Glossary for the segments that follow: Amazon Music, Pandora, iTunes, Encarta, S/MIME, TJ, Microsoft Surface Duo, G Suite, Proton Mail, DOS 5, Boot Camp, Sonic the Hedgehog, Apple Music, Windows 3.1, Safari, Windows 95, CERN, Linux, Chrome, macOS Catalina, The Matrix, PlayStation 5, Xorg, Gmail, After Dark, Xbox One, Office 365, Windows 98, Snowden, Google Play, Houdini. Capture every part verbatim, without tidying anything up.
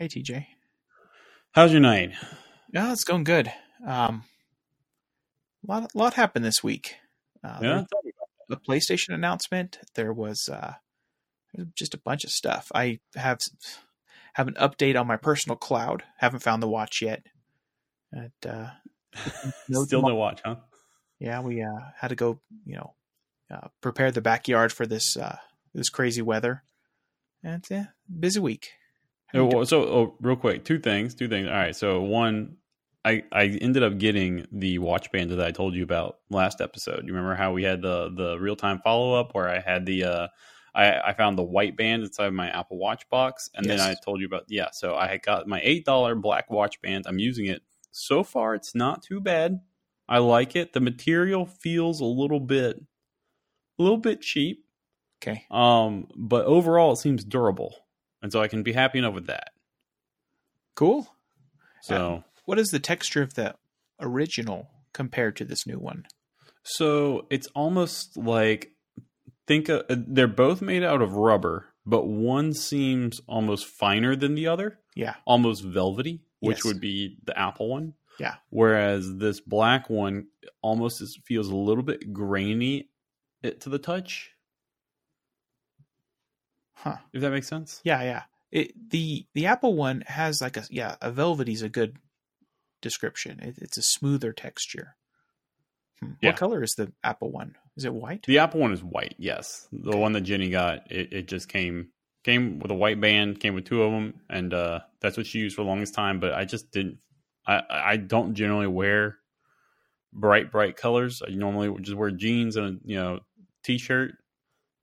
Hey, T J. How's your night? No, it's going good. Um, a lot, a lot happened this week. Uh, yeah. The PlayStation announcement. There was uh, just a bunch of stuff. I have have an update on my personal cloud. Haven't found the watch yet. And, uh, Still no watch, huh? Yeah, we uh, had to go, you know, uh, prepare the backyard for this uh, this crazy weather. And yeah, busy week. Oh, so oh, real quick, two things, two things. All right. So one, I, I ended up getting the watch band that I told you about last episode. You remember how we had the, the real time follow up where I had the, uh, I, I found the white band inside my Apple Watch box. And yes. Then I told you about, yeah. So I had got my eight dollars black watch band. I'm using it so far. It's not too bad. I like it. The material feels a little bit, a little bit cheap. Okay. Um, but overall it seems durable. And so I can be happy enough with that. Cool. So uh, what is the texture of the original compared to this new one? So it's almost like, think of, they're both made out of rubber, but one seems almost finer than the other. Yeah. Almost velvety, which yes. would be the Apple one. Yeah. Whereas this black one almost is, feels a little bit grainy to the touch. Huh. If that makes sense. Yeah, yeah. It, the the Apple one has like a yeah a velvety is a good description. It, it's a smoother texture. Hmm. Yeah. What color is the Apple one? Is it white? The Apple one is white. Yes, the okay. one that Jenny got. It, it just came came with a white band. Came with two of them, and uh, that's what she used for the longest time. But I just didn't. I I don't generally wear bright bright colors. I normally just wear jeans and a, you know, t-shirt.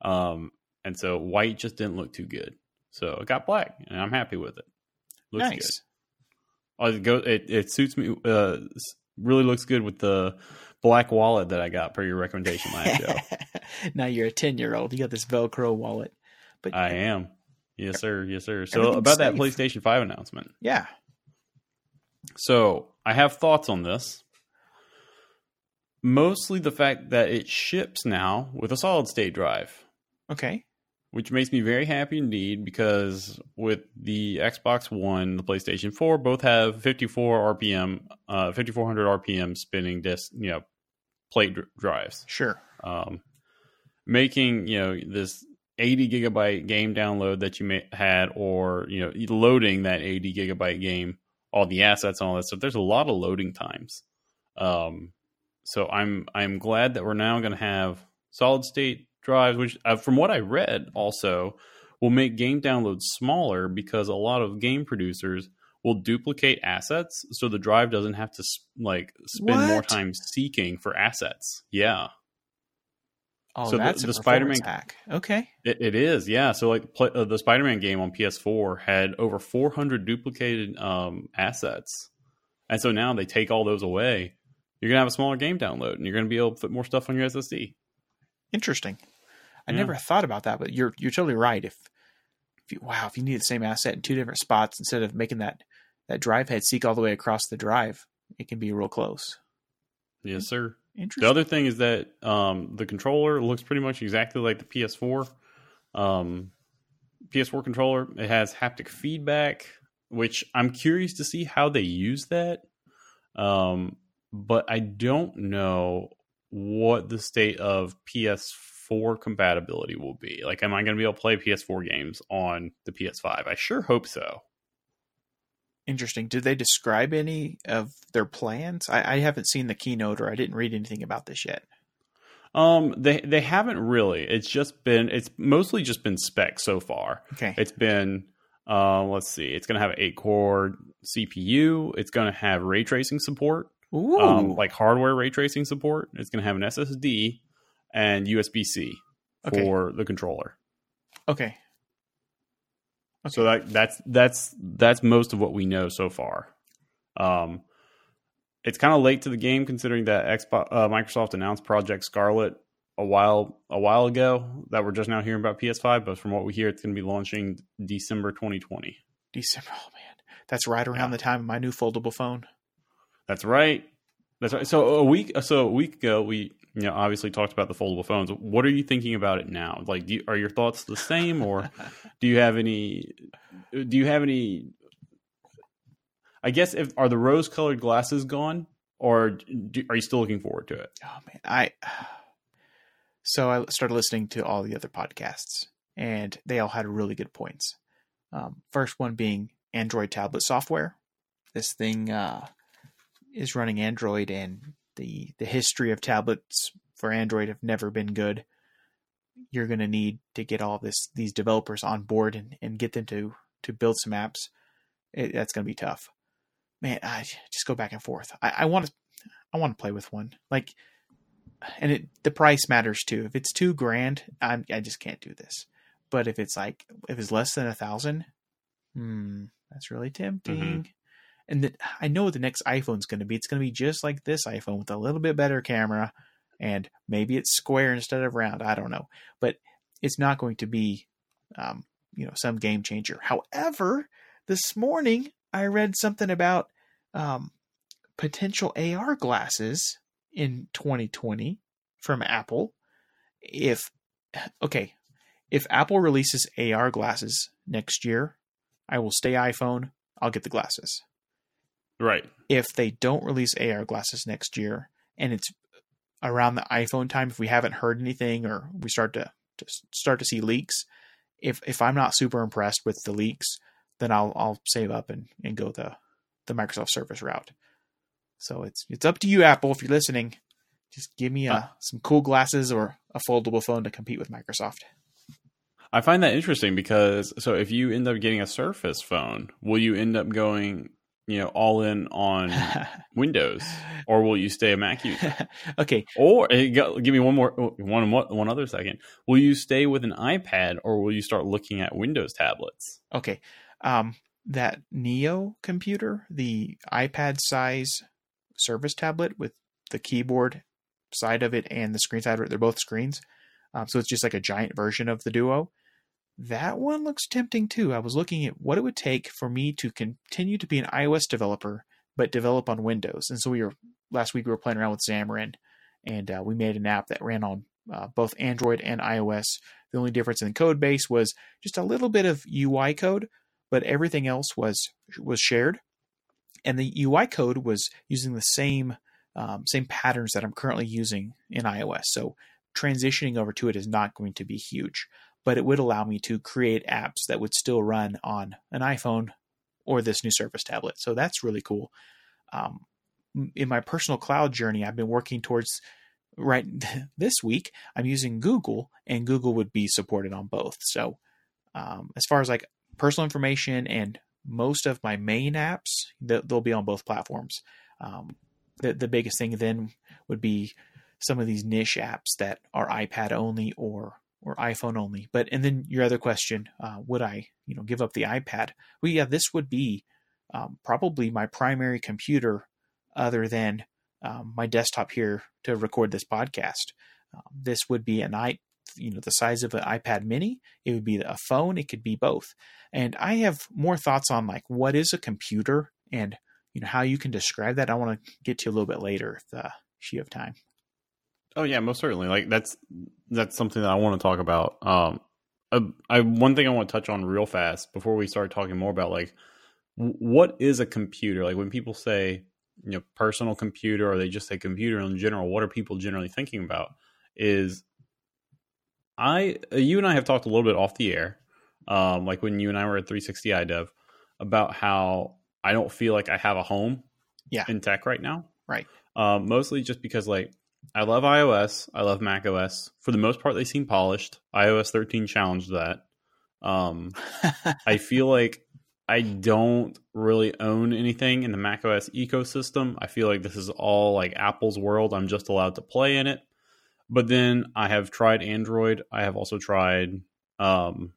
Um. And so white just didn't look too good. So I got black and I'm happy with it. Looks nice. Good. It, go, it, it suits me. Uh, really looks good with the black wallet that I got per your recommendation last show. Now you're a ten year old. You got this Velcro wallet. But I am. Yes, sir. Yes, sir. So about safe. That PlayStation five announcement. Yeah. So I have thoughts on this. Mostly the fact that it ships now with a solid state drive. Okay. Which makes me very happy indeed, because with the Xbox One, the PlayStation four, both have fifty-four R P M, uh, fifty-four hundred R P M spinning disc, you know, plate dr- drives. Sure. Um, making, you know, this eighty gigabyte game download that you may- had, or, you know, loading that eighty gigabyte game, all the assets and all that stuff. There's a lot of loading times. Um, so I'm, I'm glad that we're now going to have solid state drives, which uh, from what I read also will make game downloads smaller, because a lot of game producers will duplicate assets. So the drive doesn't have to sp- like spend what? more time seeking for assets. Yeah. Oh, so that's the, the Spider-Man hack. Okay. It, it is. Yeah. So like play, uh, the Spider-Man game on P S four had over four hundred duplicated um, assets. And so now they take all those away. You're going to have a smaller game download and you're going to be able to put more stuff on your S S D. Interesting. I yeah. never thought about that, but you're you're totally right. If, if you, wow, if you need the same asset in two different spots, instead of making that, that drive head seek all the way across the drive, it can be real close. Yes, sir. Interesting. The other thing is that um, the controller looks pretty much exactly like the P S four. Um, P S four controller. It has haptic feedback, which I'm curious to see how they use that. Um, but I don't know what the state of P S four compatibility will be. Like, am I going to be able to play P S four games on the P S five? I sure hope so. Interesting. Did they describe any of their plans? I, I haven't seen the keynote, or I didn't read anything about this yet. Um, they, they haven't really. It's just been, it's mostly just been specs so far. Okay. It's been, uh, let's see, it's going to have an eight core C P U. It's going to have ray tracing support. Ooh. Um, like hardware ray tracing support. It's going to have an S S D and U S B C okay. for the controller. Okay. okay. So that, that's that's that's most of what we know so far. Um, it's kind of late to the game, considering that Xbox, uh, Microsoft announced Project Scarlet a while a while ago. That we're just now hearing about P S five, but from what we hear, it's going to be launching December twenty twenty. December, oh man, that's right around yeah. the time of my new foldable phone. That's right. That's right. So a week, so a week ago, we you know obviously talked about the foldable phones. What are you thinking about it now? Like, do you, are your thoughts the same, or do you have any? Do you have any I guess if are the rose-colored glasses gone, or do, are you still looking forward to it? Oh man, I so I started listening to all the other podcasts, and they all had really good points. Um, first one being Android tablet software. This thing uh, is running Android, and the the history of tablets for Android have never been good. You're going to need to get all this these developers on board and, and get them to to build some apps. It, that's going to be tough. Man, I just go back and forth. I want to I want to play with one. Like, and it, the price matters too. If it's two grand, I I just can't do this. But if it's like if it's less than a thousand, hmm, that's really tempting. Mm-hmm. And the, I know what the next iPhone's going to be. It's going to be just like this iPhone with a little bit better camera, and maybe it's square instead of round. I don't know, but it's not going to be, um, you know, some game changer. However, this morning I read something about um, potential A R glasses in twenty twenty from Apple. If, okay, if Apple releases A R glasses next year, I will stay iPhone. I'll get the glasses. Right. If they don't release A R glasses next year and it's around the iPhone time, if we haven't heard anything or we start to, to start to see leaks, if if I'm not super impressed with the leaks, then I'll I'll save up and, and go the, the Microsoft Surface route. So it's it's up to you, Apple, if you're listening. Just give me a, uh, some cool glasses or a foldable phone to compete with Microsoft. I find that interesting because, so if you end up getting a Surface phone, will you end up going, you know, all in on Windows, or will you stay a Mac user? Okay. Or give me one more, one, one other second. Will you stay with an iPad, or will you start looking at Windows tablets? Okay. Um, that Neo computer, the iPad size Surface tablet with the keyboard side of it and the screen side of it, they're both screens. Um, so it's just like a giant version of the Duo. That one looks tempting too. I was looking at what it would take for me to continue to be an iOS developer, but develop on Windows. And so we were, last week we were playing around with Xamarin, and uh, we made an app that ran on uh, both Android and iOS. The only difference in the code base was just a little bit of U I code, but everything else was, was shared. And the U I code was using the same, um, same patterns that I'm currently using in iOS. So transitioning over to it is not going to be huge, but it would allow me to create apps that would still run on an iPhone or this new Surface tablet. So that's really cool. Um, in my personal cloud journey, I've been working towards, right this week, I'm using Google, and Google would be supported on both. So um, as far as like personal information and most of my main apps, they'll be on both platforms. Um, the, the biggest thing then would be some of these niche apps that are iPad only or or iPhone only. But, and then your other question, uh, would I, you know, give up the iPad? Well, yeah, this would be um, probably my primary computer other than um, my desktop here to record this podcast. Um, this would be an i, you know, the size of an iPad mini. It would be a phone. It could be both. And I have more thoughts on like, what is a computer and, you know, how you can describe that. I want to get to a little bit later if, uh, if you have time. Oh yeah, most certainly. Like that's that's something that I want to talk about. Um, I, I one thing I want to touch on real fast before we start talking more about like w- what is a computer? Like when people say, you know, personal computer, or they just say computer in general, what are people generally thinking about? Is I you and I have talked a little bit off the air, um, like when you and I were at three sixty iDev, about how I don't feel like I have a home, yeah, in tech right now, right? Um, mostly just because like, I love iOS. I love macOS. For the most part, they seem polished. iOS thirteen challenged that. Um, I feel like I don't really own anything in the macOS ecosystem. I feel like this is all like Apple's world. I'm just allowed to play in it. But then I have tried Android. I have also tried um,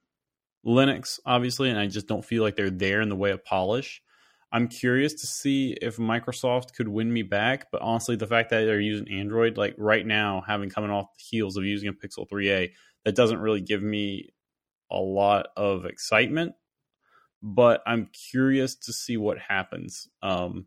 Linux, obviously, and I just don't feel like they're there in the way of polish. I'm curious to see if Microsoft could win me back, but honestly, the fact that they're using Android, like right now, having coming off the heels of using a Pixel three A, that doesn't really give me a lot of excitement, but I'm curious to see what happens. Um,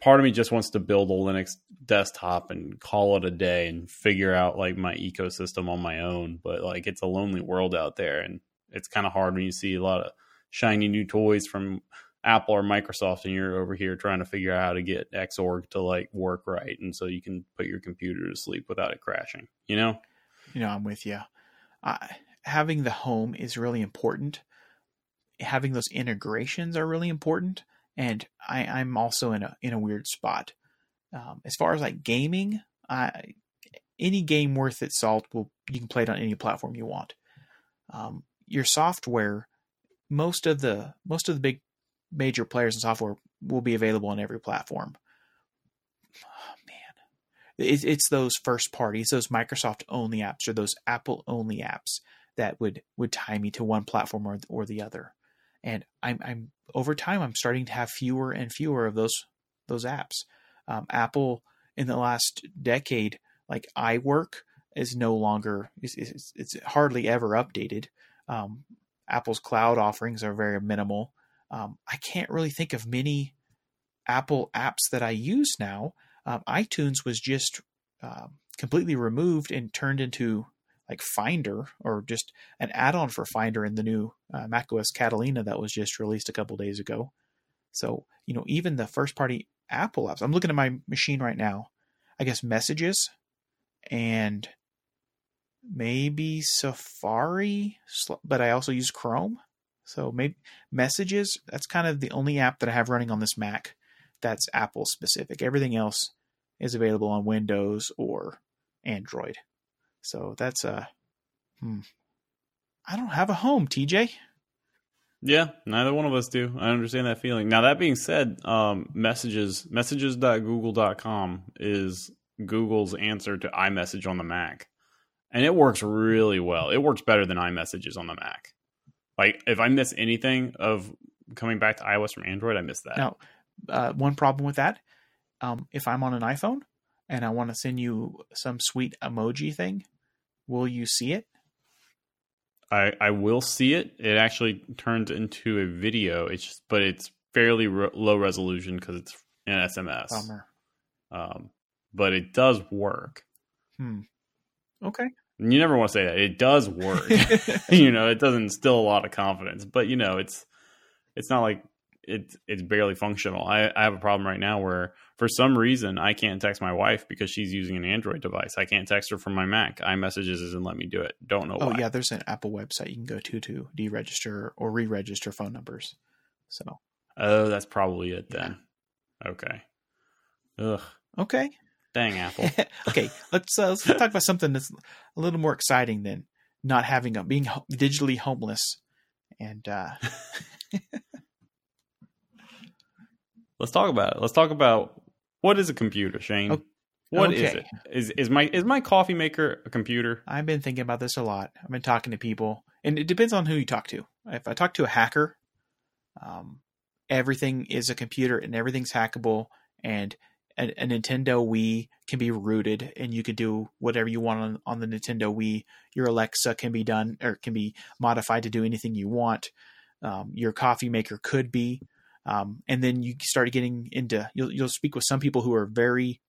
part of me just wants to build a Linux desktop and call it a day and figure out like my ecosystem on my own, but like it's a lonely world out there, and it's kind of hard when you see a lot of shiny new toys from Apple or Microsoft, and you're over here trying to figure out how to get Xorg to like work right, and so you can put your computer to sleep without it crashing. You know, you know, I'm with you. Uh, having the home is really important. Having those integrations are really important. And I, I'm also in a in a weird spot um, as far as like gaming. I, any game worth its salt will you can play it on any platform you want. Um, your software, most of the most of the big major players and software will be available on every platform. Oh, man, it, it's those first parties, those Microsoft only apps or those Apple only apps that would, would tie me to one platform or, or the other. And I'm, I'm over time, I'm starting to have fewer and fewer of those, those apps. Um, Apple in the last decade, like iWork is no longer, it's, it's, it's hardly ever updated. Um, Apple's cloud offerings are very minimal. Um, I can't really think of many Apple apps that I use now. Um, iTunes was just uh, completely removed and turned into like Finder, or just an add-on for Finder in the new uh, macOS Catalina that was just released a couple days ago. So, you know, even the first-party Apple apps. I'm looking at my machine right now. I guess Messages and maybe Safari, but I also use Chrome. So maybe Messages, that's kind of the only app that I have running on this Mac that's Apple specific. Everything else is available on Windows or Android. So that's a, hmm. I don't have a home, T J. Yeah, neither one of us do. I understand that feeling. Now, that being said, um, messages, messages dot google dot com is Google's answer to iMessage on the Mac. And it works really well. It works better than iMessages on the Mac. Like, if I miss anything of coming back to iOS from Android, I miss that. Now, uh, one problem with that, um, if I'm on an iPhone and I want to send you some sweet emoji thing, will you see it? I, I will see it. It actually turns into a video, it's just, but it's fairly re- low resolution because it's an S M S. Bummer. Um, but it does work. Hmm. Okay. You never want to say that. It does work. You know, it doesn't instill a lot of confidence, but you know, it's, it's not like it's, it's barely functional. I, I have a problem right now where for some reason I can't text my wife because she's using an Android device. I can't text her from my Mac. iMessages doesn't let me do it. Don't know oh, why. Oh yeah. There's an Apple website you can go to, to deregister or re-register phone numbers. So, oh, that's probably it then. Yeah. Okay. Ugh. Okay. Dang, Apple. Okay, let's uh, let's talk about something that's a little more exciting than not having a being ho- digitally homeless. And uh... let's talk about it. Let's talk about what is a computer, Shane. Okay. What okay. is it? Is is my is my coffee maker a computer? I've been thinking about this a lot. I've been talking to people, and it depends on who you talk to. If I talk to a hacker, um, everything is a computer and everything's hackable, and A, a Nintendo Wii can be rooted and you could do whatever you want on, on the Nintendo Wii. Your Alexa can be done or can be modified to do anything you want. Um, your coffee maker could be. Um, and then you start getting into, you'll, you'll speak with some people who are very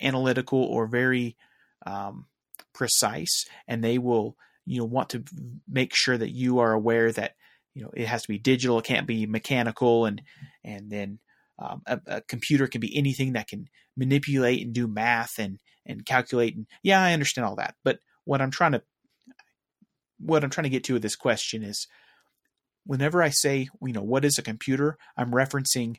analytical or very um, precise, and they will, you know, want to make sure that you are aware that, you know, it has to be digital. It can't be mechanical. And, and then, Um, a, a computer can be anything that can manipulate and do math and, and calculate. And yeah, I understand all that. But what I'm trying to, what I'm trying to get to with this question is whenever I say, you know, what is a computer? I'm referencing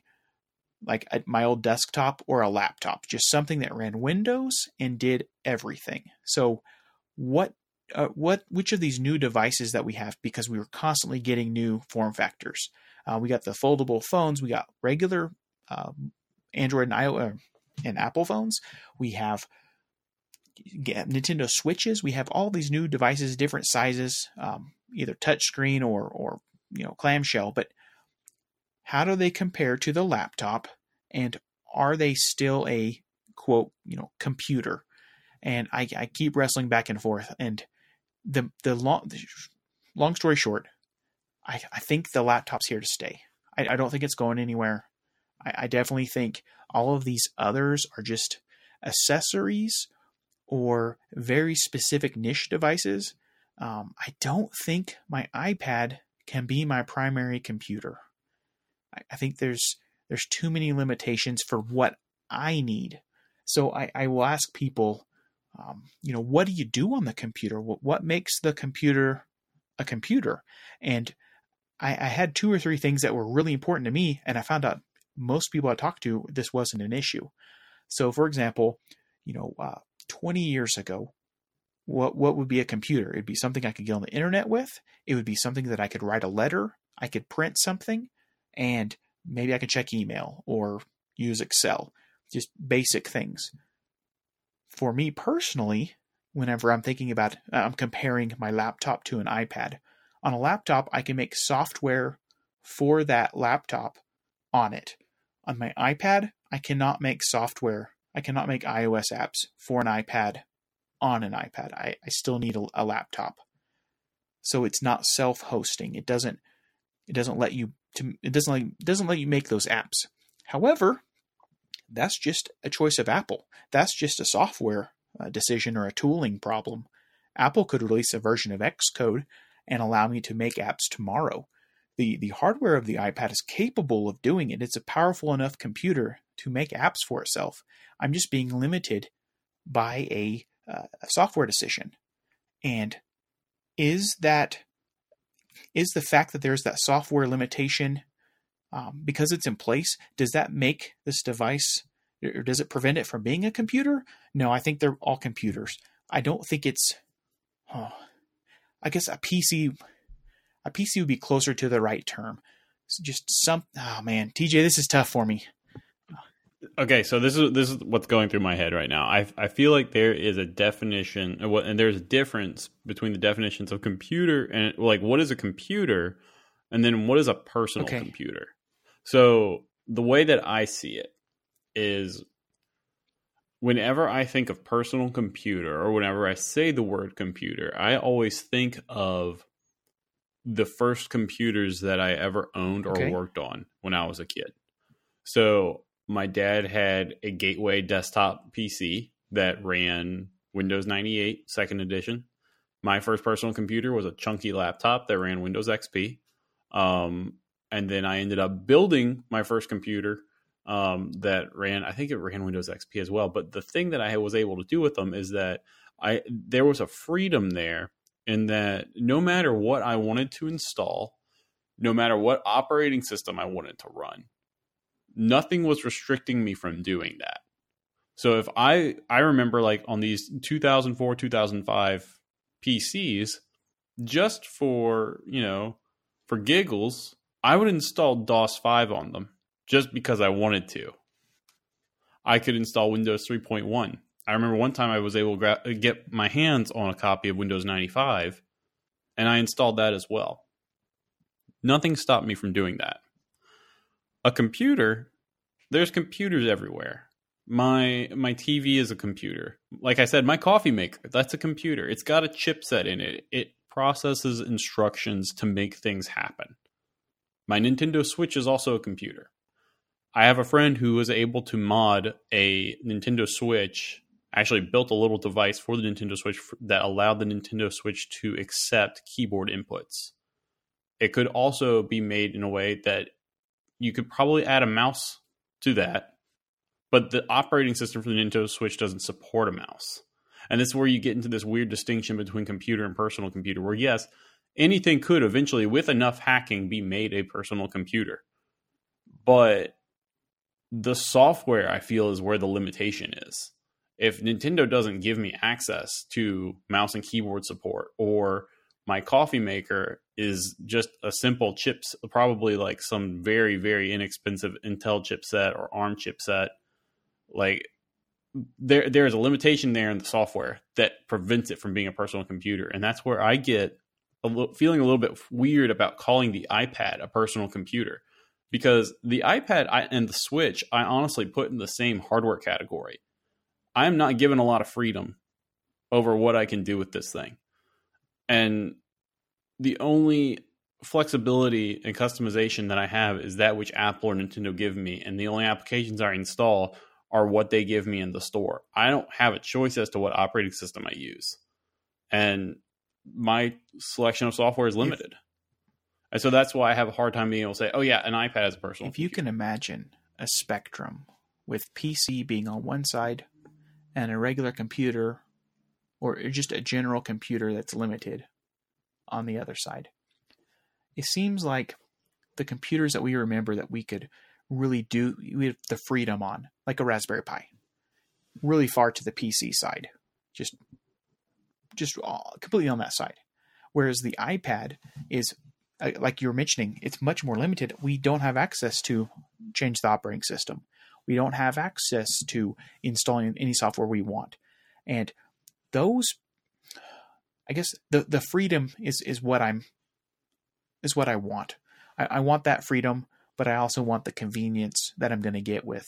like a, my old desktop or a laptop, just something that ran Windows and did everything. So what, uh, what, which of these new devices that we have, because we were constantly getting new form factors. Uh, we got the foldable phones. We got regular Um, Android and iOS and Apple phones. We have Nintendo Switches. We have all these new devices, different sizes, um, either touchscreen or, or, you know, clamshell. But how do they compare to the laptop? And are they still a quote, you know, computer? And I, I keep wrestling back and forth. And the the long the long story short, I, I think the laptop's here to stay. I, I don't think it's going anywhere. I definitely think all of these others are just accessories or very specific niche devices. Um, I don't think my iPad can be my primary computer. I, I think there's there's too many limitations for what I need. So I, I will ask people, um, you know, what do you do on the computer? What, what makes the computer a computer? And I, I had two or three things that were really important to me, and I found out most people I talked to, this wasn't an issue. So, for example, you know, uh, twenty years ago, what what would be a computer? It'd be something I could get on the internet with. It would be something that I could write a letter. I could print something, and maybe I could check email or use Excel. Just basic things. For me personally, whenever I'm thinking about, I'm comparing my laptop to an iPad. On a laptop, I can make software for that laptop on it. On my iPad, I cannot make software. I cannot make iOS apps for an iPad on an iPad. I, I still need a, a laptop. So it's not self-hosting. It doesn't, it doesn't let you to, it doesn't like, doesn't let you make those apps. However, that's just a choice of Apple. That's just a software uh, decision or a tooling problem. Apple could release a version of Xcode and allow me to make apps tomorrow. The, the hardware of the iPad is capable of doing it. It's a powerful enough computer to make apps for itself. I'm just being limited by a, uh, a software decision. And is that, is the fact that there's that software limitation, Um, because it's in place, does that make this device, or does it prevent it from being a computer? No, I think they're all computers. I don't think it's, oh, I guess a P C, a P C would be closer to the right term. It's just some, oh man, T J, this is tough for me. Okay, so this is this is what's going through my head right now. I I feel like there is a definition, and there's a difference between the definitions of computer and like what is a computer, and then what is a personal okay. computer. So the way that I see it is whenever I think of personal computer or whenever I say the word computer, I always think of the first computers that I ever owned or okay. worked on when I was a kid. So my dad had a Gateway desktop P C that ran Windows ninety-eight, second edition. My first personal computer was a chunky laptop that ran Windows X P. Um, and then I ended up building my first computer, um, that ran, I think it ran Windows X P as well. But the thing that I was able to do with them is that I, there was a freedom there in that no matter what I wanted to install, no matter what operating system I wanted to run, nothing was restricting me from doing that. So if I, I remember like on these two thousand four, two thousand five P Cs, just for, you know, for giggles, I would install DOS five on them just because I wanted to. I could install Windows three point one. I remember one time I was able to gra- get my hands on a copy of Windows ninety-five, and I installed that as well. Nothing stopped me from doing that. A computer, there's computers everywhere. My my T V is a computer. Like I said, my coffee maker, that's a computer. It's got a chipset in it. It processes instructions to make things happen. My Nintendo Switch is also a computer. I have a friend who was able to mod a Nintendo Switch, actually built a little device for the Nintendo Switch that allowed the Nintendo Switch to accept keyboard inputs. It could also be made in a way that you could probably add a mouse to that, but the operating system for the Nintendo Switch doesn't support a mouse. And that's where you get into this weird distinction between computer and personal computer, where yes, anything could eventually, with enough hacking, be made a personal computer. But the software, I feel, is where the limitation is. If Nintendo doesn't give me access to mouse and keyboard support, or my coffee maker is just a simple chip, probably like some very, very inexpensive Intel chipset or ARM chipset, like... There, there is a limitation there in the software that prevents it from being a personal computer. And that's where I get a lo- feeling a little bit weird about calling the iPad a personal computer, because the iPad I, and the Switch, I honestly put in the same hardware category. I'm not given a lot of freedom over what I can do with this thing. And the only flexibility and customization that I have is that which Apple or Nintendo give me. And the only applications I install are what they give me in the store. I don't have a choice as to what operating system I use. And my selection of software is limited. And so that's why I have a hard time being able to say, oh yeah, an iPad is a personal. If you computer. Can imagine a spectrum with P C being on one side and a regular computer or just a general computer that's limited on the other side. It seems like the computers that we remember that we could really do we have the freedom on, like a Raspberry Pi, really far to the P C side, just just all, completely on that side. Whereas the iPad is, like you were mentioning, it's much more limited. We don't have access to change the operating system. We don't have access to installing any software we want. And those, I guess the, the freedom is, is what I'm, is what I want. I, I want that freedom, but I also want the convenience that I'm going to get with,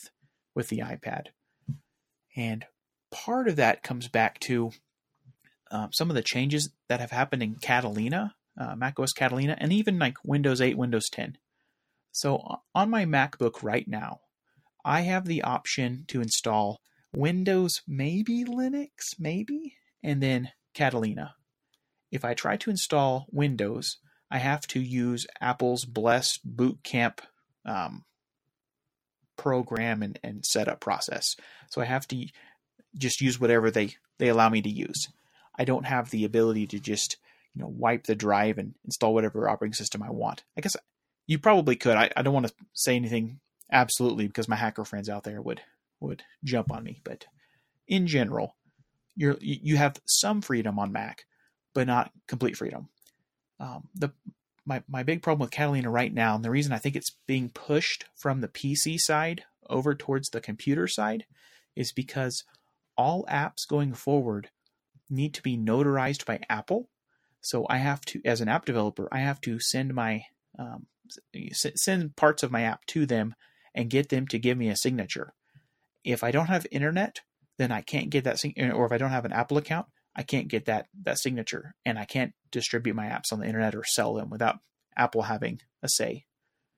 with the iPad. And part of that comes back to um, some of the changes that have happened in Catalina, uh, macOS Catalina, and even like Windows eight, Windows ten. So on my MacBook right now, I have the option to install Windows, maybe Linux, maybe, and then Catalina. If I try to install Windows, I have to use Apple's blessed boot camp um, program and, and setup process. So I have to just use whatever they, they allow me to use. I don't have the ability to just, you know, wipe the drive and install whatever operating system I want. I guess you probably could. I, I don't want to say anything absolutely because my hacker friends out there would would jump on me. But in general, you're, you have some freedom on Mac, but not complete freedom. Um, the my, my big problem with Catalina right now, and the reason I think it's being pushed from the P C side over towards the computer side, is because all apps going forward need to be notarized by Apple. So I have to, as an app developer, I have to send my um, send parts of my app to them and get them to give me a signature. If I don't have internet, then I can't get that, or if I don't have an Apple account, I can't get that that signature, and I can't distribute my apps on the internet or sell them without Apple having a say.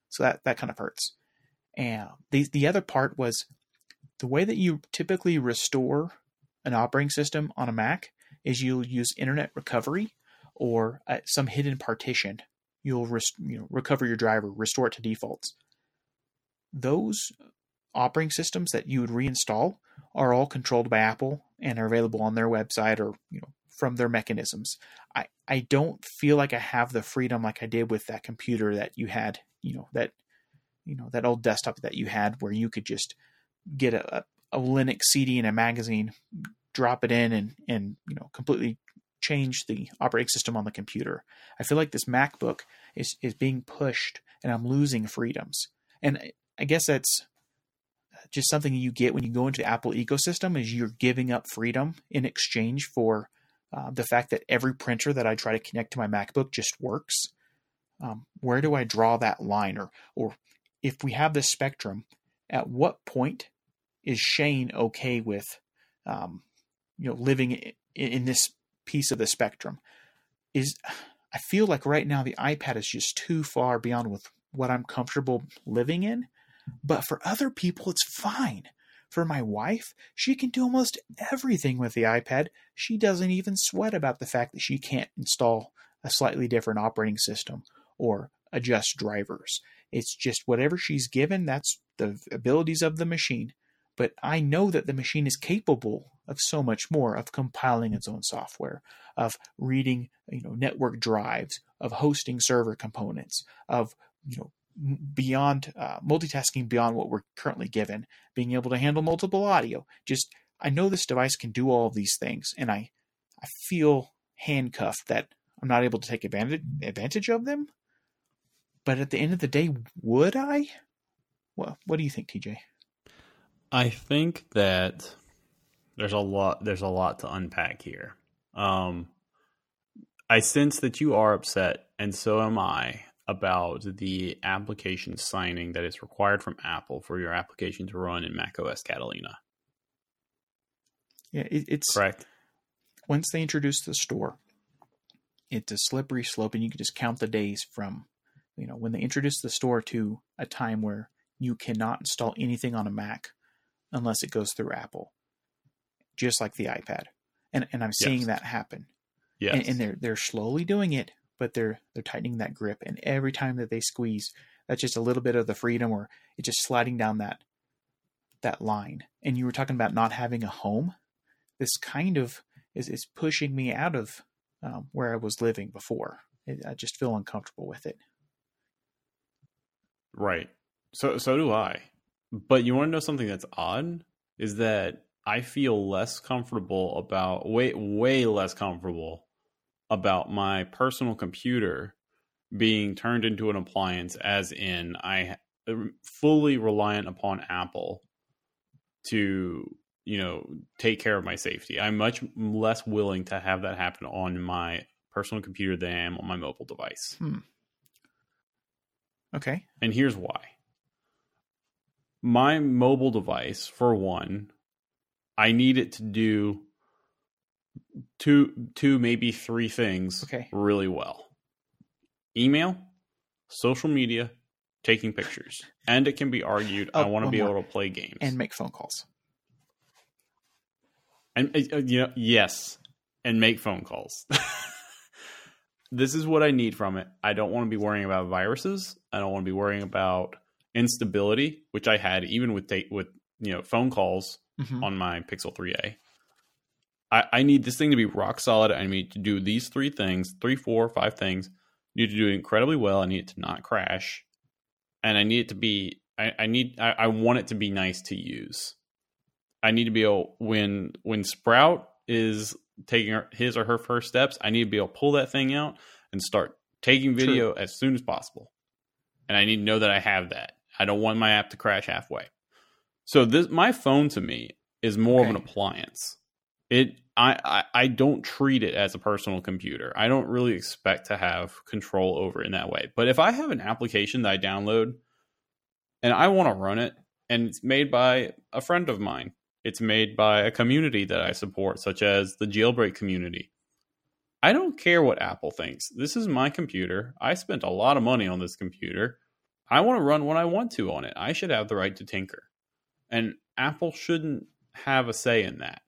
So that, that kind of hurts. And the, the other part was the way that you typically restore an operating system on a Mac is you'll use internet recovery or uh, some hidden partition. You'll rest, you know, recover your driver, restore it to defaults. Those operating systems that you would reinstall are all controlled by Apple and are available on their website or, you know, from their mechanisms. I, I don't feel like I have the freedom like I did with that computer that you had, you know, that, you know, that old desktop that you had where you could just get a, a Linux C D and a magazine, drop it in and, and, you know, completely change the operating system on the computer. I feel like this MacBook is, is being pushed and I'm losing freedoms. And I guess that's just something you get when you go into the Apple ecosystem is you're giving up freedom in exchange for uh, the fact that every printer that I try to connect to my MacBook just works. Um, where do I draw that line? Or, or if we have this spectrum, at what point is Shane okay with, um, you know, living in, in this piece of the spectrum? Is I feel like right now the iPad is just too far beyond with what I'm comfortable living in. But for other people, it's fine. For my wife, she can do almost everything with the iPad. She doesn't even sweat about the fact that she can't install a slightly different operating system or adjust drivers. It's just whatever she's given, that's the abilities of the machine. But I know that the machine is capable of so much more, of compiling its own software, of reading, you know, network drives, of hosting server components, of, you know, beyond uh, multitasking beyond what we're currently given, being able to handle multiple audio. Just, I know this device can do all of these things, and I, I feel handcuffed that I'm not able to take advantage, advantage of them. But at the end of the day, would I? Well, what do you think, T J? I think that there's a lot, there's a lot to unpack here. Um, I sense that you are upset, and so am I, about the application signing that is required from Apple for your application to run in macOS Catalina. Yeah, it, it's correct. Once they introduce the store, it's a slippery slope, and you can just count the days from, you know, when they introduce the store to a time where you cannot install anything on a Mac unless it goes through Apple, just like the iPad. And and I'm seeing yes. that happen. Yes. And, and they're they're slowly doing it, but they're they're tightening that grip. And every time that they squeeze, that's just a little bit of the freedom, or it's just sliding down that that line. And you were talking about not having a home. This kind of is, is pushing me out of um, where I was living before. It, I just feel uncomfortable with it. Right. So so do I. But you want to know something that's odd? Is that I feel less comfortable about, way, way less comfortable about my personal computer being turned into an appliance, as in I fully reliant upon Apple to, you know, take care of my safety. I'm much less willing to have that happen on my personal computer than I am on my mobile device. Hmm. Okay. And here's why. My mobile device, for one, I need it to do two, two maybe three things okay. really well. Email, social media, taking pictures. And it can be argued, oh, I want to be more. able to play games. And make phone calls. And uh, you know, yes, and make phone calls. This is what I need from it. I don't want to be worrying about viruses. I don't want to be worrying about instability, which I had even with ta- with you know phone calls mm-hmm. on my Pixel three A. I, I need this thing to be rock solid. I need to do these three things, three, four, five things. I need to do it incredibly well. I need it to not crash, and I need it to be. I, I need. I, I want it to be nice to use. I need to be able when when Sprout is taking her, his or her first steps. I need to be able to pull that thing out and start taking video True. as soon as possible. And I need to know that I have that. I don't want my app to crash halfway. So this, my phone to me is more okay. of an appliance. It, I, I, I don't treat it as a personal computer. I don't really expect to have control over it in that way. But if I have an application that I download and I want to run it, and it's made by a friend of mine, it's made by a community that I support, such as the jailbreak community, I don't care what Apple thinks. This is my computer. I spent a lot of money on this computer. I want to run what I want to on it. I should have the right to tinker. And Apple shouldn't have a say in that,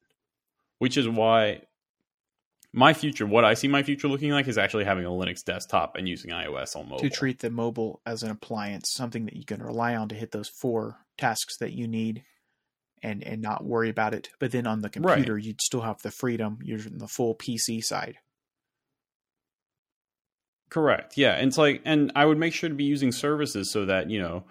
which is why my future, what I see my future looking like, is actually having a Linux desktop and using iOS on mobile. To treat the mobile as an appliance, something that you can rely on to hit those four tasks that you need and, and not worry about it. But then on the computer, right. you'd still have the freedom. You're in the full P C side. Correct. Yeah. And it's like, and I would make sure to be using services so that, you know,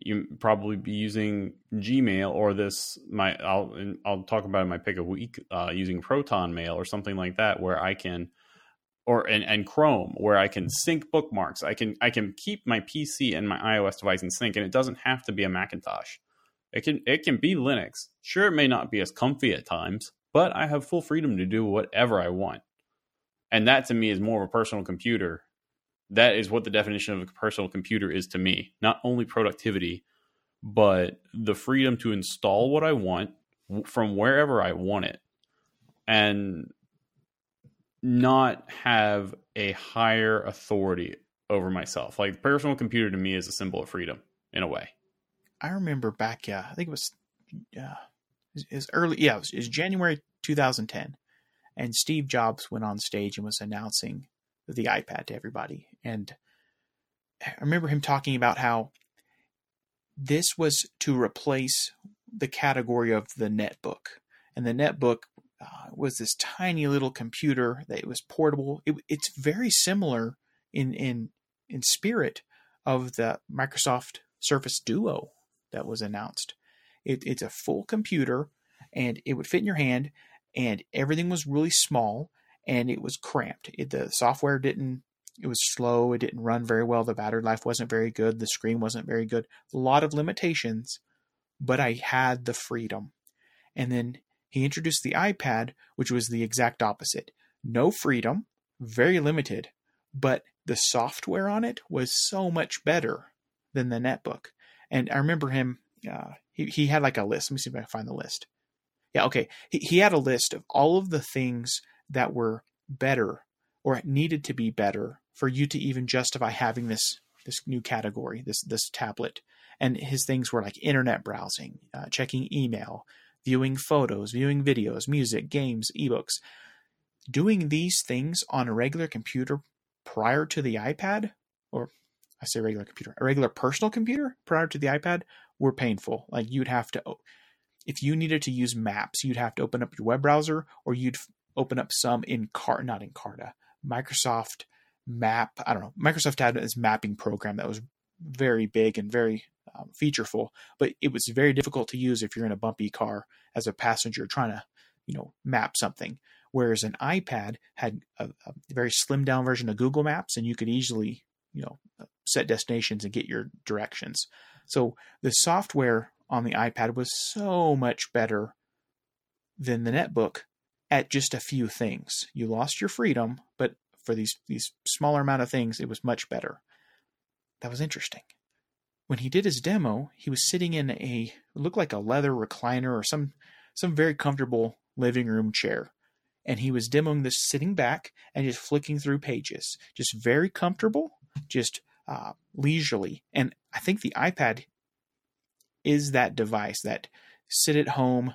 you probably be using Gmail or this, my, I'll, and I'll talk about in my pick a week, uh, using Proton Mail or something like that, where I can, or, and, and Chrome, where I can sync bookmarks. I can, I can keep my P C and my iOS device in sync, and it doesn't have to be a Macintosh. It can, it can be Linux. Sure. It may not be as comfy at times, but I have full freedom to do whatever I want. And that to me is more of a personal computer. That is what the definition of a personal computer is to me. Not only productivity, but the freedom to install what I want from wherever I want it and not have a higher authority over myself. Like, personal computer to me is a symbol of freedom in a way. I remember back, yeah, I think it was, uh, it was early, yeah, it was, it was January two thousand ten. And Steve Jobs went on stage and was announcing the iPad to everybody. And I remember him talking about how this was to replace the category of the netbook. And the netbook uh, was this tiny little computer that it was portable. It, it's very similar in, in, in spirit of the Microsoft Surface Duo that was announced. It, it's a full computer, and it would fit in your hand, and everything was really small. And it was cramped. It, the software didn't, it was slow. It didn't run very well. The battery life wasn't very good. The screen wasn't very good. A lot of limitations, but I had the freedom. And then he introduced the iPad, which was the exact opposite. No freedom, very limited, but the software on it was so much better than the netbook. And I remember him, uh, he, he had like a list. Let me see if I can find the list. Yeah, okay. He, he had a list of all of the things that were better or needed to be better for you to even justify having this, this new category, this, this tablet. And his things were like internet browsing, uh, checking email, viewing photos, viewing videos, music, games, ebooks. Doing these things on a regular computer prior to the iPad, or I say regular computer, a regular personal computer prior to the iPad were painful. Like you'd have to, if you needed to use Maps, you'd have to open up your web browser, or you'd open up some in Encarta, not in Encarta, Microsoft Map. I don't know. Microsoft had this mapping program that was very big and very um, featureful, but it was very difficult to use if you're in a bumpy car as a passenger trying to, you know, map something. Whereas an iPad had a, a very slimmed down version of Google Maps, and you could easily, you know, set destinations and get your directions. So the software on the iPad was so much better than the netbook at just a few things. You lost your freedom, but for these, these smaller amount of things, it was much better. That was interesting. When he did his demo, he was sitting in a, it looked like a leather recliner or some, some very comfortable living room chair. And he was demoing this sitting back and just flicking through pages. Just very comfortable, just uh, leisurely. And I think the iPad is that device that sit at home,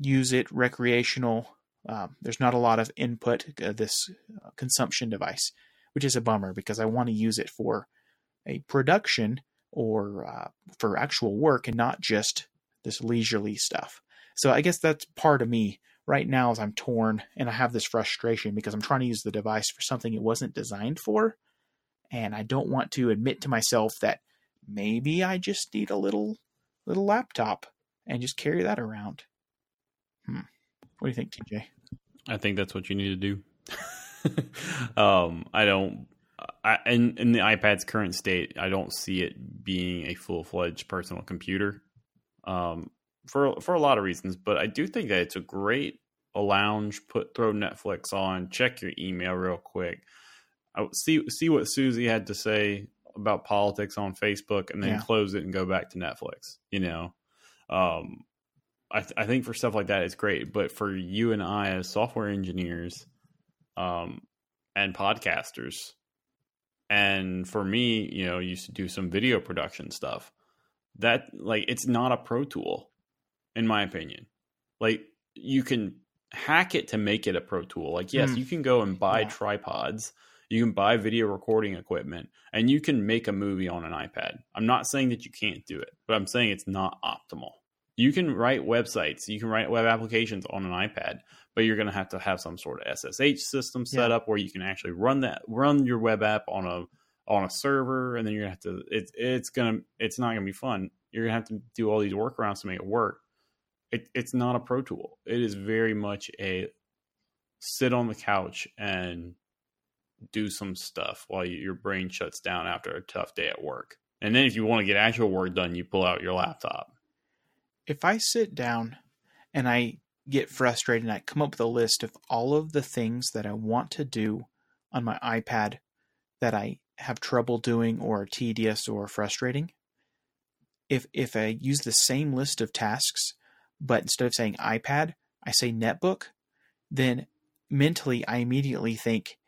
use it, recreational. Um, there's not a lot of input, uh, this uh, consumption device, which is a bummer because I want to use it for a production or uh, for actual work and not just this leisurely stuff. So I guess that's part of me right now, as I'm torn and I have this frustration because I'm trying to use the device for something it wasn't designed for. And I don't want to admit to myself that maybe I just need a little, little laptop and just carry that around. Hmm. What do you think, T J? I think that's what you need to do. um, I don't, I, in, in the iPad's current state, I don't see it being a full-fledged personal computer. Um, For for a lot of reasons, but I do think that it's a great a lounge. Put throw Netflix on, check your email real quick. I see see what Susie had to say about politics on Facebook, and then yeah. close it and go back to Netflix. You know, um, I th- I think for stuff like that it's great, but for you and I as software engineers, um, and podcasters, and for me, you know, I used to do some video production stuff. That like it's not a Pro Tool. In my opinion, like you can hack it to make it a Pro Tool. Like, yes, mm. you can go and buy yeah. tripods. You can buy video recording equipment and you can make a movie on an iPad. I'm not saying that you can't do it, but I'm saying it's not optimal. You can write websites. You can write web applications on an iPad, but you're going to have to have some sort of S S H system set yeah. up where you can actually run that, run your web app on a, on a server. And then you're gonna have to, it's, it's going to, it's not going to be fun. You're gonna have to do all these workarounds to make it work. It, it's not a Pro Tool. It is very much a sit on the couch and do some stuff while you, your brain shuts down after a tough day at work. And then if you want to get actual work done, you pull out your laptop. If I sit down and I get frustrated and I come up with a list of all of the things that I want to do on my iPad that I have trouble doing or are tedious or frustrating, if if I use the same list of tasks, but instead of saying iPad, I say netbook, then mentally I immediately think,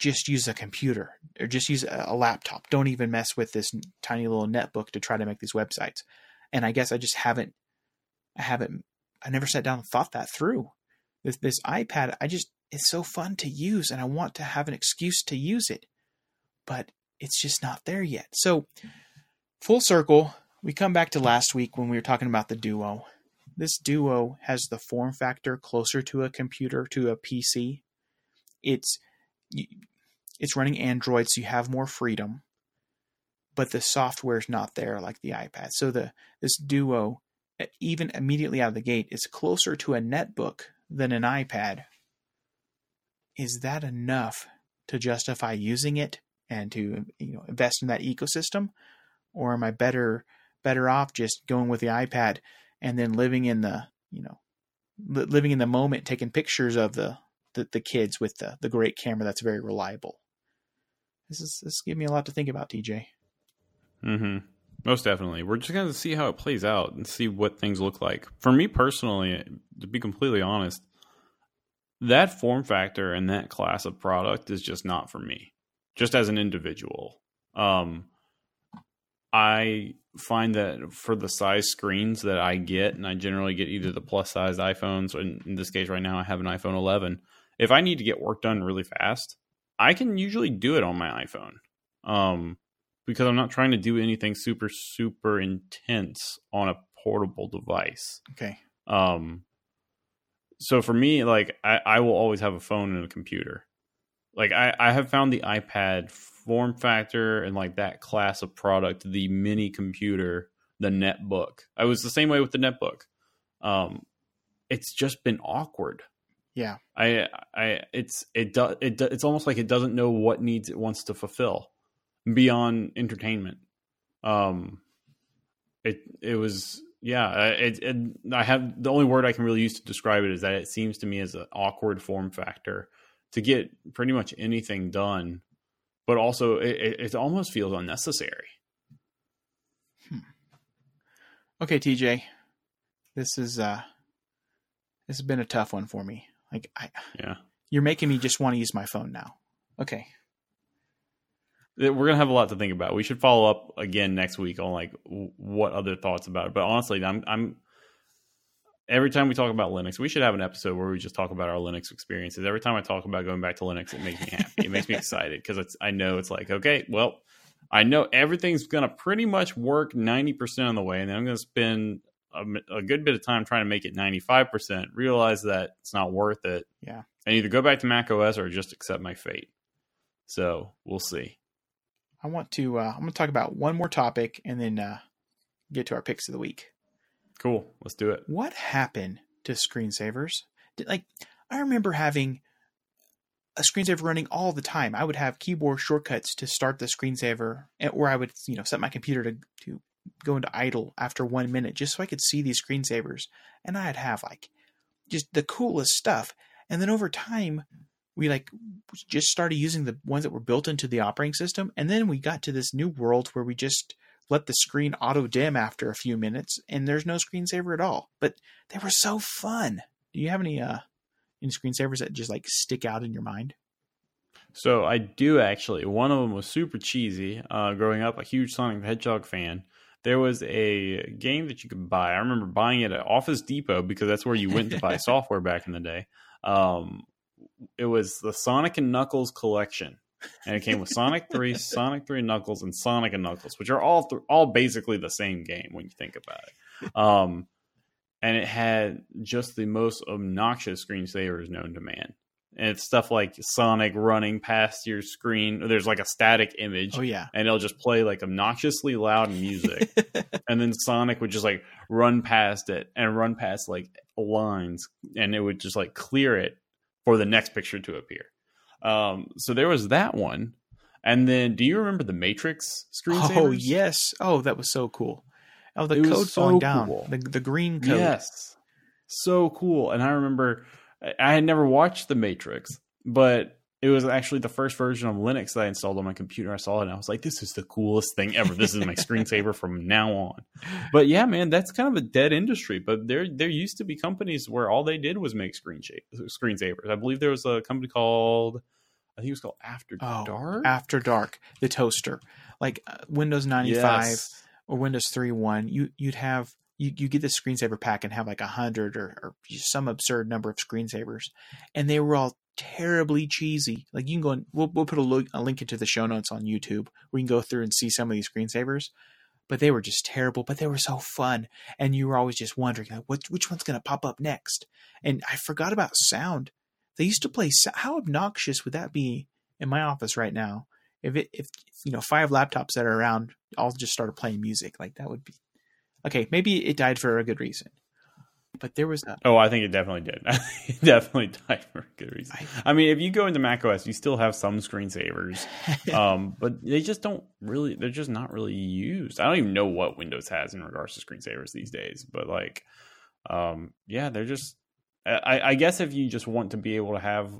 just use a computer or just use a laptop. Don't even mess with this tiny little netbook to try to make these websites. And I guess I just haven't, I haven't, I never sat down and thought that through. This, this iPad, I just, it's so fun to use and I want to have an excuse to use it, but it's just not there yet. So full circle, we come back to last week when we were talking about the Duo. This Duo has the form factor closer to a computer, to a P C. It's it's running Android, so you have more freedom, but the software is not there like the iPad. So the this Duo, even immediately out of the gate, is closer to a netbook than an iPad. Is that enough to justify using it and to, you know, invest in that ecosystem, or am I better better off just going with the iPad? And then living in the, you know, li- living in the moment, taking pictures of the, the, the kids with the, the great camera that's very reliable. This is this gave me a lot to think about, T J. Mm-hmm. Most definitely. We're just going to see how it plays out and see what things look like. For me personally, to be completely honest, that form factor and that class of product is just not for me. Just as an individual. Um, I... find that for the size screens that I get, and I generally get either the plus size iPhones, or in this case right now I have an iPhone eleven. If I need to get work done really fast, I can usually do it on my iPhone um, because I'm not trying to do anything super, super intense on a portable device. Okay. Um, so for me, like I, I will always have a phone and a computer. Like I, I have found the iPad form factor and like that class of product, the mini computer, the netbook. I was the same way with the netbook. Um, it's just been awkward. Yeah, I, I, it's, it does, it do, it's almost like it doesn't know what needs it wants to fulfill beyond entertainment. Um, it, it was, yeah, it, it, I have the only word I can really use to describe it is that it seems to me as an awkward form factor to get pretty much anything done, but also it, it, it almost feels unnecessary. Hmm. Okay, T J, this is, uh, this has been a tough one for me. Like, I, yeah, you're making me just want to use my phone now. Okay. We're going to have a lot to think about. We should follow up again next week on like what other thoughts about it. But honestly, I'm, I'm every time we talk about Linux, we should have an episode where we just talk about our Linux experiences. Every time I talk about going back to Linux, it makes me happy. It makes me excited because it's, I know it's like, okay, well, I know everything's going to pretty much work ninety percent of the way. And then I'm going to spend a good bit of time trying to make it ninety-five percent, realize that it's not worth it. Yeah. And either go back to macOS or just accept my fate. So we'll see. I want to, uh, I'm going to talk about one more topic and then, uh, get to our picks of the week. Cool. Let's do it. What happened to screensavers? Did, like, I remember having a screensaver running all the time. I would have keyboard shortcuts to start the screensaver, or I would, you know, set my computer to, to, go into idle after one minute just so I could see these screensavers, and I'd have like just the coolest stuff. And then over time we like just started using the ones that were built into the operating system. And then we got to this new world where we just let the screen auto dim after a few minutes and there's no screensaver at all, but they were so fun. Do you have any, uh, any screensavers that just like stick out in your mind? So I do actually, one of them was super cheesy. Uh, growing up, a huge Sonic the Hedgehog fan. There was a game that you could buy. I remember buying it at Office Depot because that's where you went to buy software back in the day. Um, it was the Sonic and Knuckles collection. And it came with Sonic three, Sonic three and Knuckles, and Sonic and Knuckles, which are all th- all basically the same game when you think about it. Um, and it had just the most obnoxious screensavers known to man. And it's stuff like Sonic running past your screen. There's like a static image. Oh, yeah. And it'll just play like obnoxiously loud music. And then Sonic would just like run past it and run past like lines. And it would just like clear it for the next picture to appear. Um, so there was that one. And then do you remember The Matrix screensavers? Oh, yes. Oh, that was so cool. Oh, the it code so falling down. Cool. The, the green code. Yes. So cool. And I remember... I had never watched The Matrix, but it was actually the first version of Linux that I installed on my computer. I saw it and I was like, this is the coolest thing ever. This is my screensaver from now on. But yeah, man, that's kind of a dead industry. But there there used to be companies where all they did was make screen sh- screensavers. I believe there was a company called, I think it was called After oh, Dark? After Dark, the toaster. Like uh, Windows ninety-five yes. or Windows three point one, you, you'd have... You you get this screensaver pack and have like a hundred or, or some absurd number of screensavers, and they were all terribly cheesy. Like you can go and we'll we'll put a, look, a link into the show notes on YouTube where you can go through and see some of these screensavers, but they were just terrible. But they were so fun, and you were always just wondering like which which one's gonna pop up next. And I forgot about sound. They used to play. How obnoxious would that be in my office right now if it if you know five laptops that are around all just started playing music? Like that would be. Okay, maybe it died for a good reason, but there was not. Oh, I think it definitely did. It definitely died for a good reason. I, I mean, if you go into macOS, you still have some screensavers, um, but they just don't really, they're just not really used. I don't even know what Windows has in regards to screensavers these days, but like, um, yeah, they're just, I, I guess if you just want to be able to have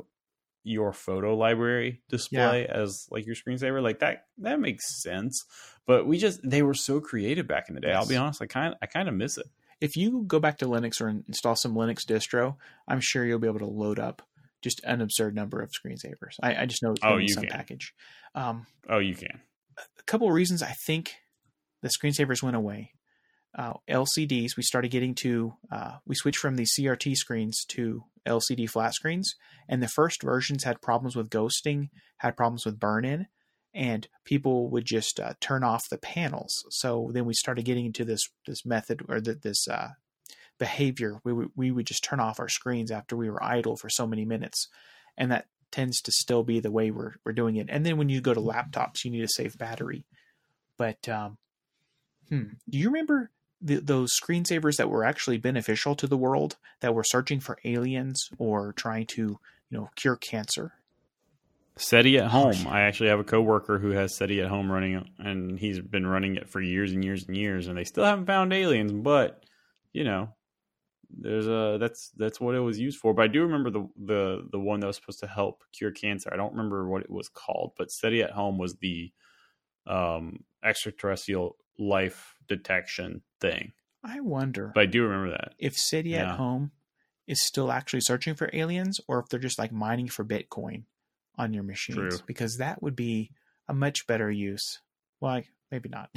your photo library display yeah. as like your screensaver, like that that makes sense. But we just they were so creative back in the day. Yes. I'll be honest, I kind I kind of miss it. If you go back to Linux or install some Linux distro, I'm sure you'll be able to load up just an absurd number of screensavers. I, I just know it's oh, in some can. package. Um, oh, you can. A couple of reasons I think the screensavers went away. uh, L C Ds, we started getting to, uh, we switched from the C R T screens to L C D flat screens. And the first versions had problems with ghosting, had problems with burn-in, and people would just uh, turn off the panels. So then we started getting into this this method or the, this uh, behavior. We, w- we would just turn off our screens after we were idle for so many minutes. And that tends to still be the way we're we're doing it. And then when you go to laptops, you need to save battery. But um, hmm, do you remember the, those screensavers that were actually beneficial to the world, that were searching for aliens or trying to, you know, cure cancer? SETI at home. I actually have a coworker who has SETI at home running, and he's been running it for years and years and years, and they still haven't found aliens. But you know, there's a that's that's what it was used for. But I do remember the the the one that was supposed to help cure cancer. I don't remember what it was called, but SETI at home was the um, extraterrestrial life detection thing. I wonder. But I do remember that. If SETI yeah. at home is still actually searching for aliens, or if they're just like mining for Bitcoin on your machines. True. Because that would be a much better use. Well, maybe not.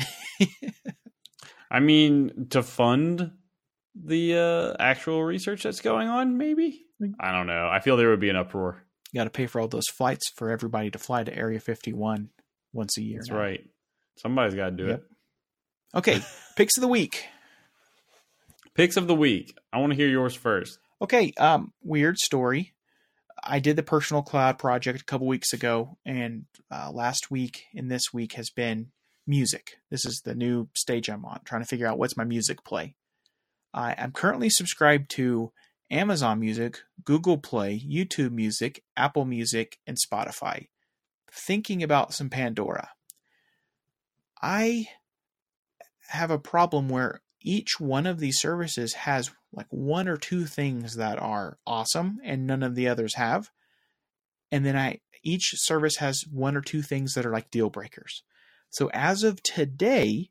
I mean, to fund the uh, actual research that's going on, maybe? I don't know. I feel there would be an uproar. You got to pay for all those flights for everybody to fly to Area fifty-one once a year. That's now. Right. Somebody's got to do yep. it. Okay. Picks of the week. Picks of the week. I want to hear yours first. Okay. Um, weird story. I did the personal cloud project a couple weeks ago, and uh, last week and this week has been music. This is the new stage I'm on, trying to figure out what's my music play. I, I'm currently subscribed to Amazon Music, Google Play, YouTube Music, Apple Music, and Spotify. Thinking about some Pandora. I have a problem where each one of these services has like one or two things that are awesome and none of the others have. And then I, each service has one or two things that are like deal breakers. So as of today,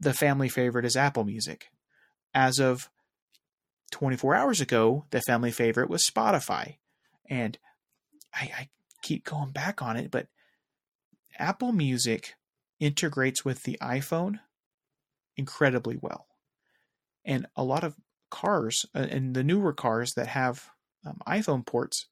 the family favorite is Apple Music. As of twenty-four hours ago, the family favorite was Spotify. And I, I keep going back on it, but Apple Music integrates with the iPhone incredibly well. And a lot of cars, uh, and the newer cars that have um, iPhone ports,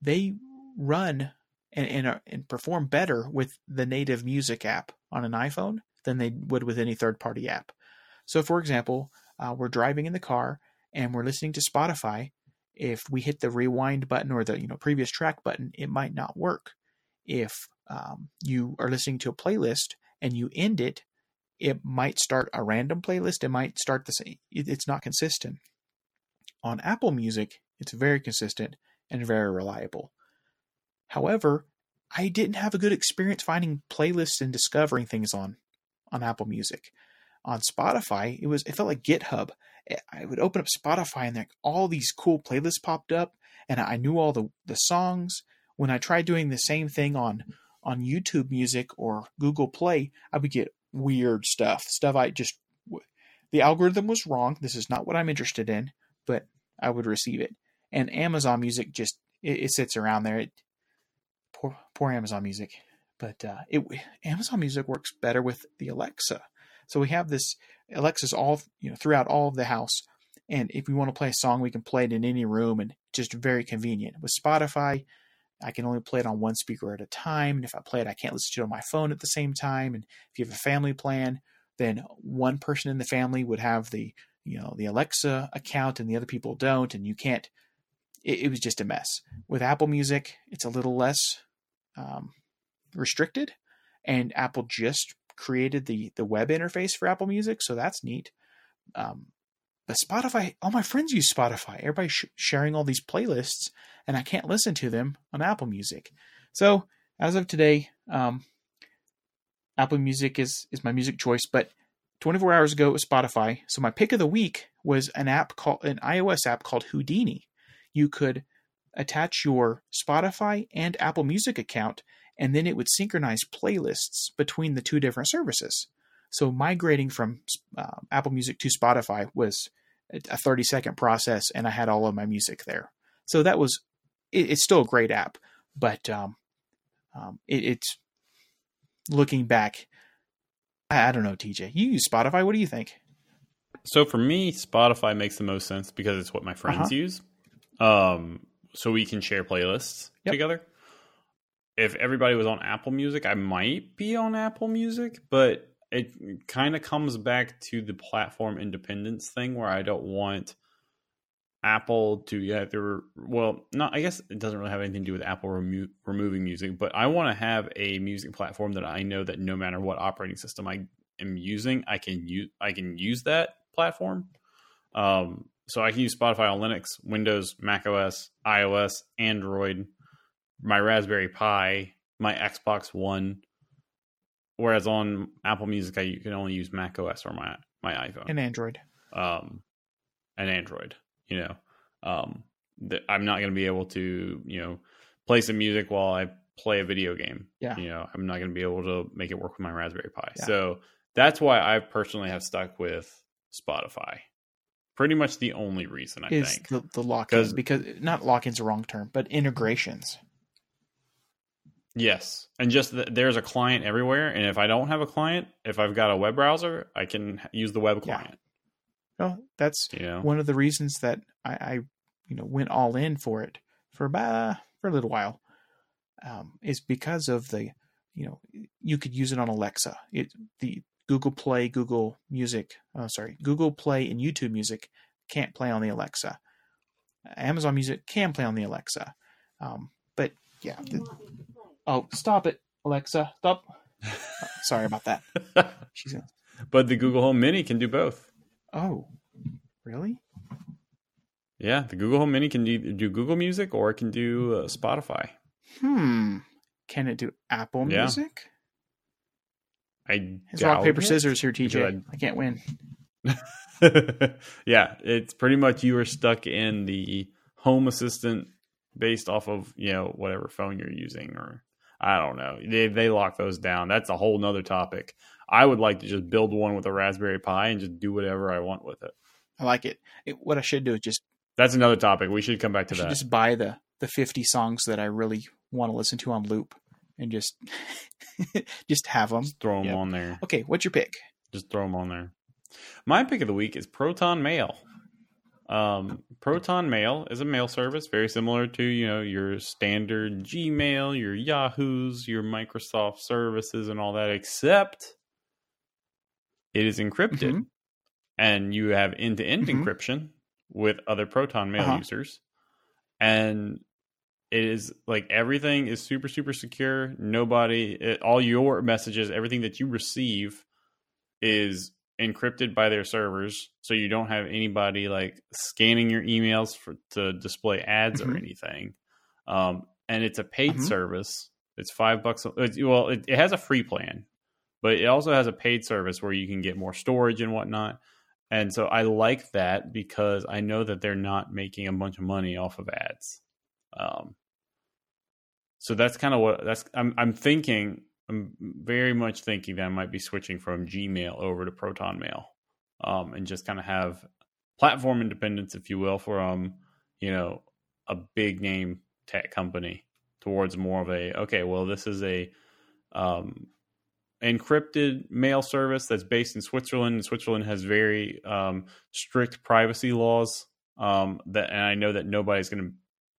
they run and and, are, and perform better with the native music app on an iPhone than they would with any third-party app. So, for example, uh, we're driving in the car and we're listening to Spotify. If we hit the rewind button or the you know previous track button, it might not work. If um, you are listening to a playlist and you end it, it might start a random playlist. It might start the same. It's not consistent. On Apple Music, it's very consistent and very reliable. However, I didn't have a good experience finding playlists and discovering things on, on Apple Music. On Spotify, it was it felt like GitHub. I would open up Spotify and like all these cool playlists popped up, and I knew all the, the songs. When I tried doing the same thing on on YouTube Music or Google Play, I would get weird stuff, stuff I just, the algorithm was wrong. This is not what I'm interested in, but I would receive it. And Amazon Music just, it, it sits around there. It, poor, poor Amazon Music, but uh, it Amazon Music works better with the Alexa. So we have this Alexa's all, you know, throughout all of the house. And if we want to play a song, we can play it in any room, and just very convenient. With Spotify, I can only play it on one speaker at a time. And if I play it, I can't listen to it on my phone at the same time. And if you have a family plan, then one person in the family would have the, you know, the Alexa account and the other people don't. And you can't, it, it was just a mess. With Apple Music, it's a little less um, restricted. And Apple just created the, the web interface for Apple Music. So that's neat. Um, But Spotify, all my friends use Spotify. Everybody's sh- sharing all these playlists, and I can't listen to them on Apple Music. So as of today, um, Apple Music is is my music choice. But twenty-four hours ago, it was Spotify. So my pick of the week was an app called an iOS app called Houdini. You could attach your Spotify and Apple Music account, and then it would synchronize playlists between the two different services. So migrating from uh, Apple Music to Spotify was a thirty second process, and I had all of my music there. So that was, it, it's still a great app, but um, um, it, it's looking back, I don't know, T J. You use Spotify. What do you think? So for me, Spotify makes the most sense because it's what my friends uh-huh. use. Um, so we can share playlists yep. together. If everybody was on Apple Music, I might be on Apple Music, but it kind of comes back to the platform independence thing where I don't want Apple to either, well, not, I guess it doesn't really have anything to do with Apple remo- removing music, but I want to have a music platform that I know that no matter what operating system I am using, I can use, I can use that platform. Um, so I can use Spotify on Linux, Windows, macOS, iOS, Android, my Raspberry Pi, my Xbox One. Whereas on Apple Music, I you can only use macOS or my, my iPhone and Android, um, and Android. You know, um, that I'm not going to be able to, you know, play some music while I play a video game. Yeah. You know, I'm not going to be able to make it work with my Raspberry Pi. Yeah. So that's why I personally have stuck with Spotify. Pretty much the only reason I is think the, the lock-ins, because not lock-ins the wrong term, but integrations. Yes. And just the, there's a client everywhere. And if I don't have a client, if I've got a web browser, I can use the web client. Yeah. Well, that's you know. one of the reasons that I, I, you know, went all in for it for about, for a little while, um, is because of the, you know, you could use it on Alexa. It the Google Play, Google Music, oh, sorry, Google Play and YouTube Music can't play on the Alexa. Amazon Music can play on the Alexa, um, but yeah. The, oh, stop it, Alexa! Stop. Oh, sorry about that. She's gonna... But the Google Home Mini can do both. Oh, really? Yeah, the Google Home Mini can do, do Google Music or it can do uh, Spotify. Hmm. Can it do Apple yeah. Music? I it's doubt rock, paper, it. Scissors here, T J. I, I can't win. Yeah, it's pretty much you are stuck in the home assistant based off of, you know, whatever phone you're using or I don't know. They they lock those down. That's a whole nother topic. I would like to just build one with a Raspberry Pi and just do whatever I want with it. I like it. it what I should do is just... That's another topic. We should come back to I that. Just buy the, the fifty songs that I really want to listen to on loop and just just have them. Just throw them yep. on there. Okay, what's your pick? Just throw them on there. My pick of the week is Proton Mail. Um, Proton Mail is a mail service very similar to, you know, your standard Gmail, your Yahoo's, your Microsoft services and all that, except... It is encrypted, mm-hmm. and you have end-to-end mm-hmm. encryption with other Proton Mail uh-huh. users. And it is like everything is super, super secure. Nobody, it, all your messages, everything that you receive is encrypted by their servers. So you don't have anybody like scanning your emails for, to display ads mm-hmm. or anything. Um, and it's a paid mm-hmm. service. It's five bucks. It's, well, it, it has a free plan. But it also has a paid service where you can get more storage and whatnot. And so I like that because I know that they're not making a bunch of money off of ads. Um, so that's kind of what that's I'm, I'm thinking. I'm very much thinking that I might be switching from Gmail over to Proton Mail um, and just kind of have platform independence, if you will, from, you know, a big name tech company towards more of a, okay, well, this is a, um, encrypted mail service that's based in Switzerland. Switzerland has very um, strict privacy laws. Um, that, and I know that nobody's going to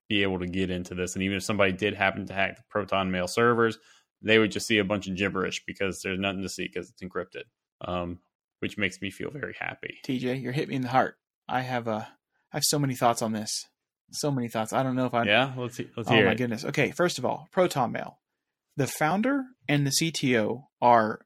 be able to get into this. And even if somebody did happen to hack the Proton Mail servers, they would just see a bunch of gibberish because there's nothing to see because it's encrypted, um, which makes me feel very happy. T J, you're hitting me in the heart. I have a, I have so many thoughts on this. So many thoughts. I don't know if I... Yeah, let's, let's hear it. Oh, my goodness. Okay, first of all, Proton Mail. The founder and the C T O are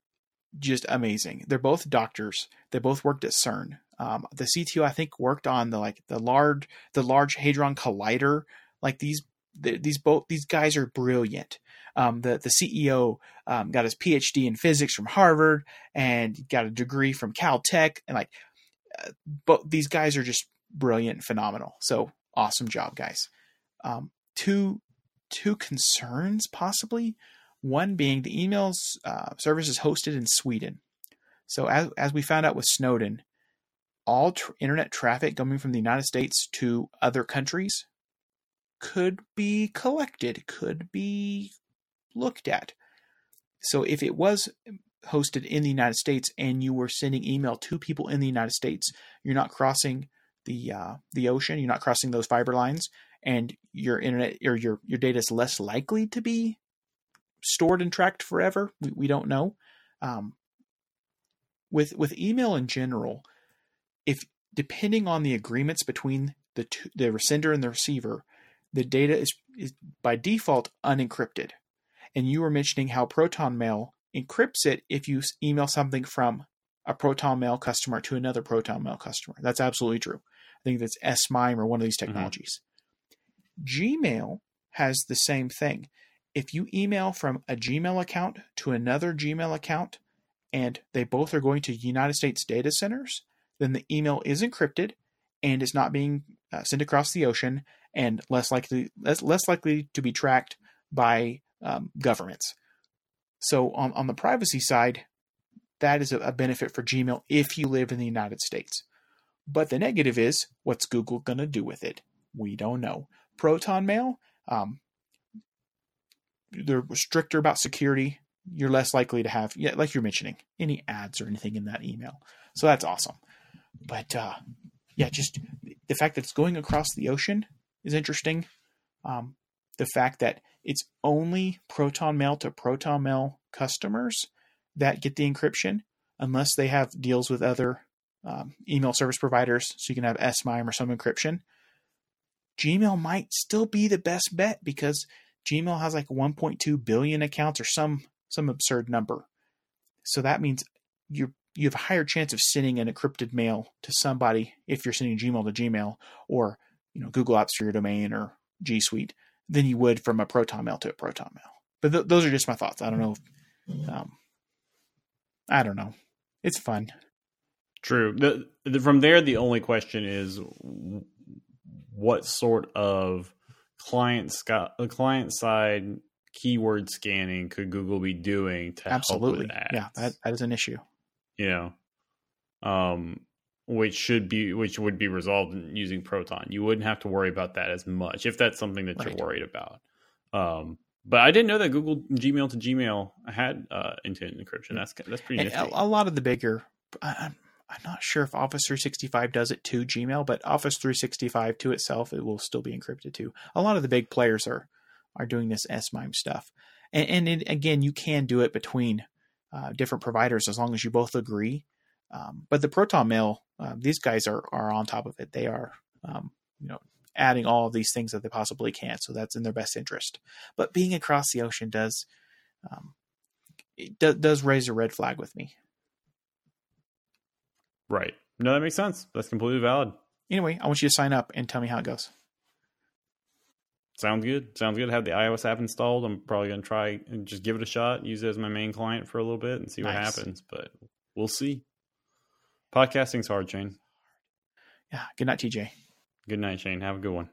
just amazing. They're both doctors. They both worked at CERN. Um, the C T O, I think, worked on the like the large the large hadron collider. Like these these both these guys are brilliant. Um, the the C E O um, got his P H D in physics from Harvard and got a degree from Caltech. And like, uh, both these guys are just brilliant, and phenomenal. So awesome job, guys. Um, two two concerns possibly. One being the email uh, service is hosted in Sweden. So as as we found out with Snowden, all tr- internet traffic coming from the United States to other countries could be collected, could be looked at. So if it was hosted in the United States and you were sending email to people in the United States, you're not crossing the uh, the ocean, you're not crossing those fiber lines, and your internet or your, your data is less likely to be stored and tracked forever. We, we don't know. Um, with with email in general, if depending on the agreements between the two, the sender and the receiver, the data is, is by default unencrypted. And you were mentioning how Proton Mail encrypts it if you email something from a Proton Mail customer to another Proton Mail customer. That's absolutely true. I think that's S/MIME or one of these technologies. Mm-hmm. Gmail has the same thing. If you email from a Gmail account to another Gmail account and they both are going to United States data centers, then the email is encrypted and is not being uh, sent across the ocean and less likely less, less likely to be tracked by um, governments. So on, on the privacy side, that is a, a benefit for Gmail if you live in the United States. But the negative is, what's Google going to do with it? We don't know. Proton Mail, um, they're stricter about security. You're less likely to have, yeah, like you're mentioning, any ads or anything in that email. So that's awesome. But uh, yeah, just the fact that it's going across the ocean is interesting. Um, the fact that it's only Proton Mail to Proton Mail customers that get the encryption, unless they have deals with other um, email service providers, so you can have S/MIME or some encryption. Gmail might still be the best bet because Gmail has like one point two billion accounts or some some absurd number. So that means you you have a higher chance of sending an encrypted mail to somebody if you're sending Gmail to Gmail or you know Google Apps for your domain or G Suite than you would from a Proton Mail to a Proton Mail. But th- those are just my thoughts. I don't know. If, um, I don't know. It's fun. True. The, the, from there, the only question is what sort of client sc- client side keyword scanning could Google be doing to Absolutely. help with ads? Yeah, that, that is an issue. You know, um, which should be which would be resolved using Proton. You wouldn't have to worry about that as much if that's something that right. you're worried about. Um, But I didn't know that Google Gmail to Gmail had uh, intent encryption. That's that's pretty nifty. A, a lot of the bigger, I'm, I'm not sure if Office three sixty-five does it to Gmail, but Office three sixty-five to itself, it will still be encrypted too. A lot of the big players are are doing this S/MIME stuff. And, and it, again, you can do it between uh, different providers as long as you both agree. Um, but the Proton Mail, uh, these guys are, are on top of it. They are, um, you know, adding all of these things that they possibly can. So that's in their best interest, but being across the ocean does, um, it do, does raise a red flag with me. Right. No, that makes sense. That's completely valid. Anyway, I want you to sign up and tell me how it goes. Sounds good. Sounds good. I have the iOS app installed. I'm probably going to try and just give it a shot, use it as my main client for a little bit and see what nice. happens, but we'll see. Podcasting's hard, Shane. Yeah. Good night, T J. Good night, Shane. Have a good one.